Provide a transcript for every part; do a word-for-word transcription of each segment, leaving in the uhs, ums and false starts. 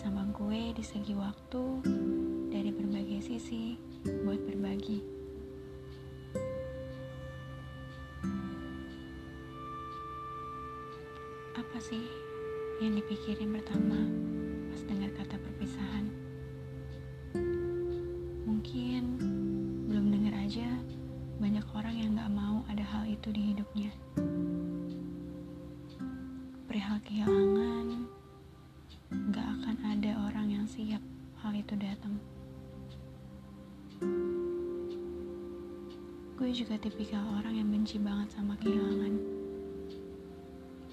bersama gue di segi waktu dari berbagai sisi buat berbagi. Apa sih yang dipikirin pertama pas dengar kata perpisahan? Mungkin belum dengar aja banyak orang yang gak mau ada hal itu di hidupnya. Perihal kehilangan, gak akan ada orang yang siap hal itu datang. Gue juga tipikal orang yang benci banget sama kehilangan.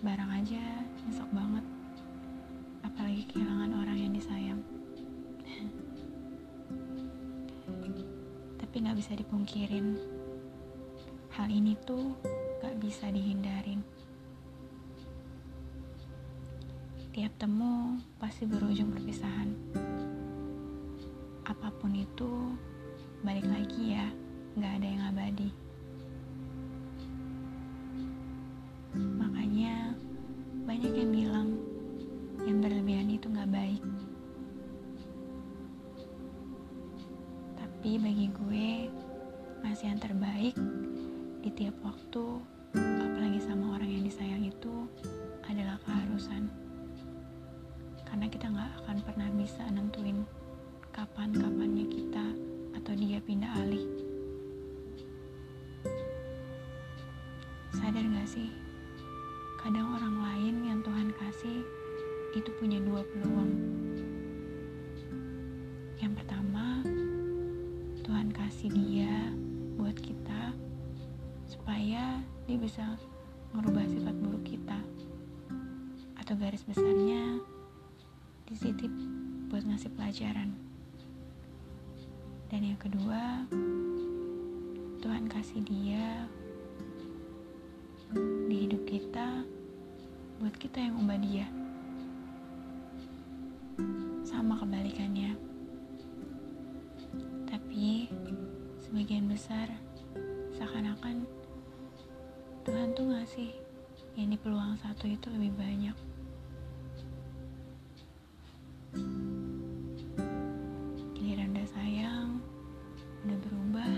Barang aja nyesek banget, apalagi kehilangan orang yang disayang. Tapi gak bisa dipungkirin, hal ini tuh gak bisa dihindarin. Tiap temu pasti berujung perpisahan. Apapun itu, balik lagi ya, gak ada yang abadi. Makanya banyak yang bilang yang berlebihan itu gak baik. Tapi bagi gue, masih yang terbaik di tiap waktu, apalagi sama orang yang disayang, itu adalah keharusan. Karena kita gak akan pernah bisa nentuin kapan-kapannya kita atau dia pindah alih. Sadar gak sih? Kadang orang lain yang Tuhan kasih itu punya dua peluang. Yang pertama, Tuhan kasih dia buat kita supaya dia bisa merubah sifat buruk kita. Atau garis besarnya, disitip buat ngasih pelajaran. Dan yang kedua, Tuhan kasih dia di hidup kita buat kita yang ubah dia. Sama kebalikannya. Tapi sebagian besar seakan-akan Tuhan tuh ngasih yang di peluang satu itu lebih banyak. Giliran udah sayang, udah berubah,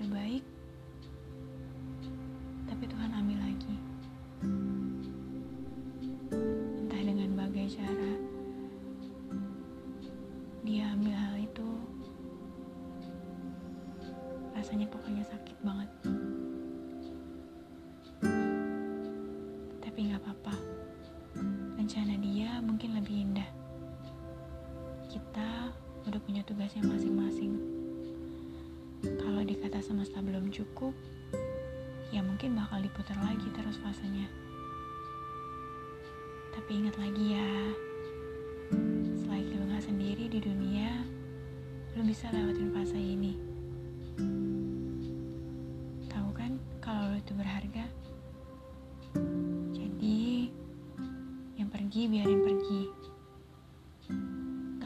udah baik, tapi Tuhan ambil lagi. Entah dengan bagai cara dia ambil hal itu, rasanya pokoknya sakit banget. Tapi gak apa-apa, rencana dia mungkin lebih indah. Kita udah punya tugasnya masing-masing. Kalau dikata semesta belum cukup, ya mungkin bakal diputar lagi terus fasenya. Tapi ingat lagi ya, selagi lu gak sendiri di dunia, lu bisa lewatin fase ini. Tahu kan kalau lu itu berharga? Jadi, yang pergi biarin pergi.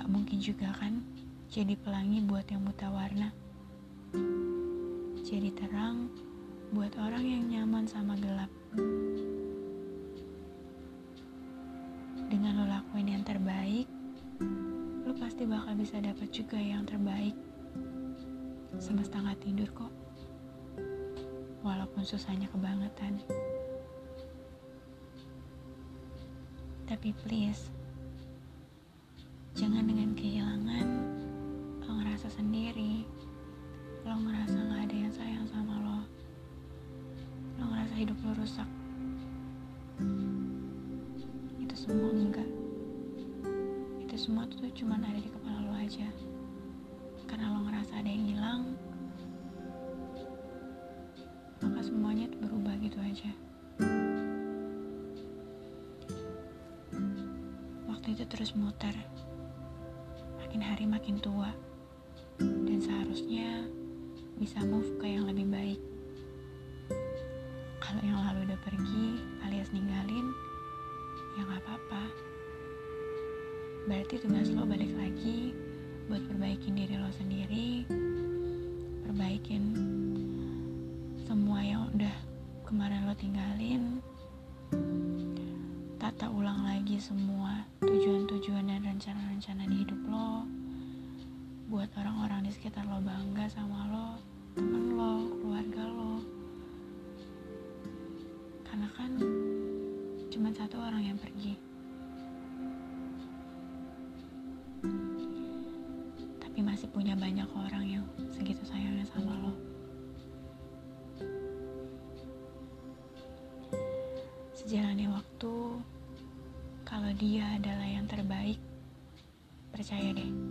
Mungkin juga kan jadi pelangi buat yang buta warna, jadi terang buat orang yang nyaman sama gelap. Dengan lo lakuin yang terbaik, lo pasti bakal bisa dapat juga yang terbaik. Semesta gak tidur kok, walaupun susahnya kebangetan. Tapi please, jangan dengan kehilangan lo ngerasa sendiri, lo ngerasa gak ada yang sayang sama lo, lo ngerasa hidup lo rusak. Itu semua enggak. Itu semua tuh cuma ada di kepala lo aja. Karena lo ngerasa ada yang hilang, maka semuanya tuh berubah gitu aja. Waktu itu terus muter, makin hari makin tua, dan seharusnya bisa move ke yang lebih baik. Kalau yang lalu udah pergi alias ninggalin, ya gak apa-apa. Berarti tugas lo balik lagi buat perbaikin diri lo sendiri, perbaikin semua yang udah kemarin lo tinggalin, tata ulang lagi semua tujuan-tujuan dan rencana-rencana di hidup lo, buat orang-orang di sekitar lo bangga sama lo, temen lo, keluarga lo. Karena kan cuma satu orang yang pergi. Tapi masih punya banyak orang yang segitu sayangnya sama lo. Sejalannya waktu, kalau dia adalah yang terbaik, percaya deh,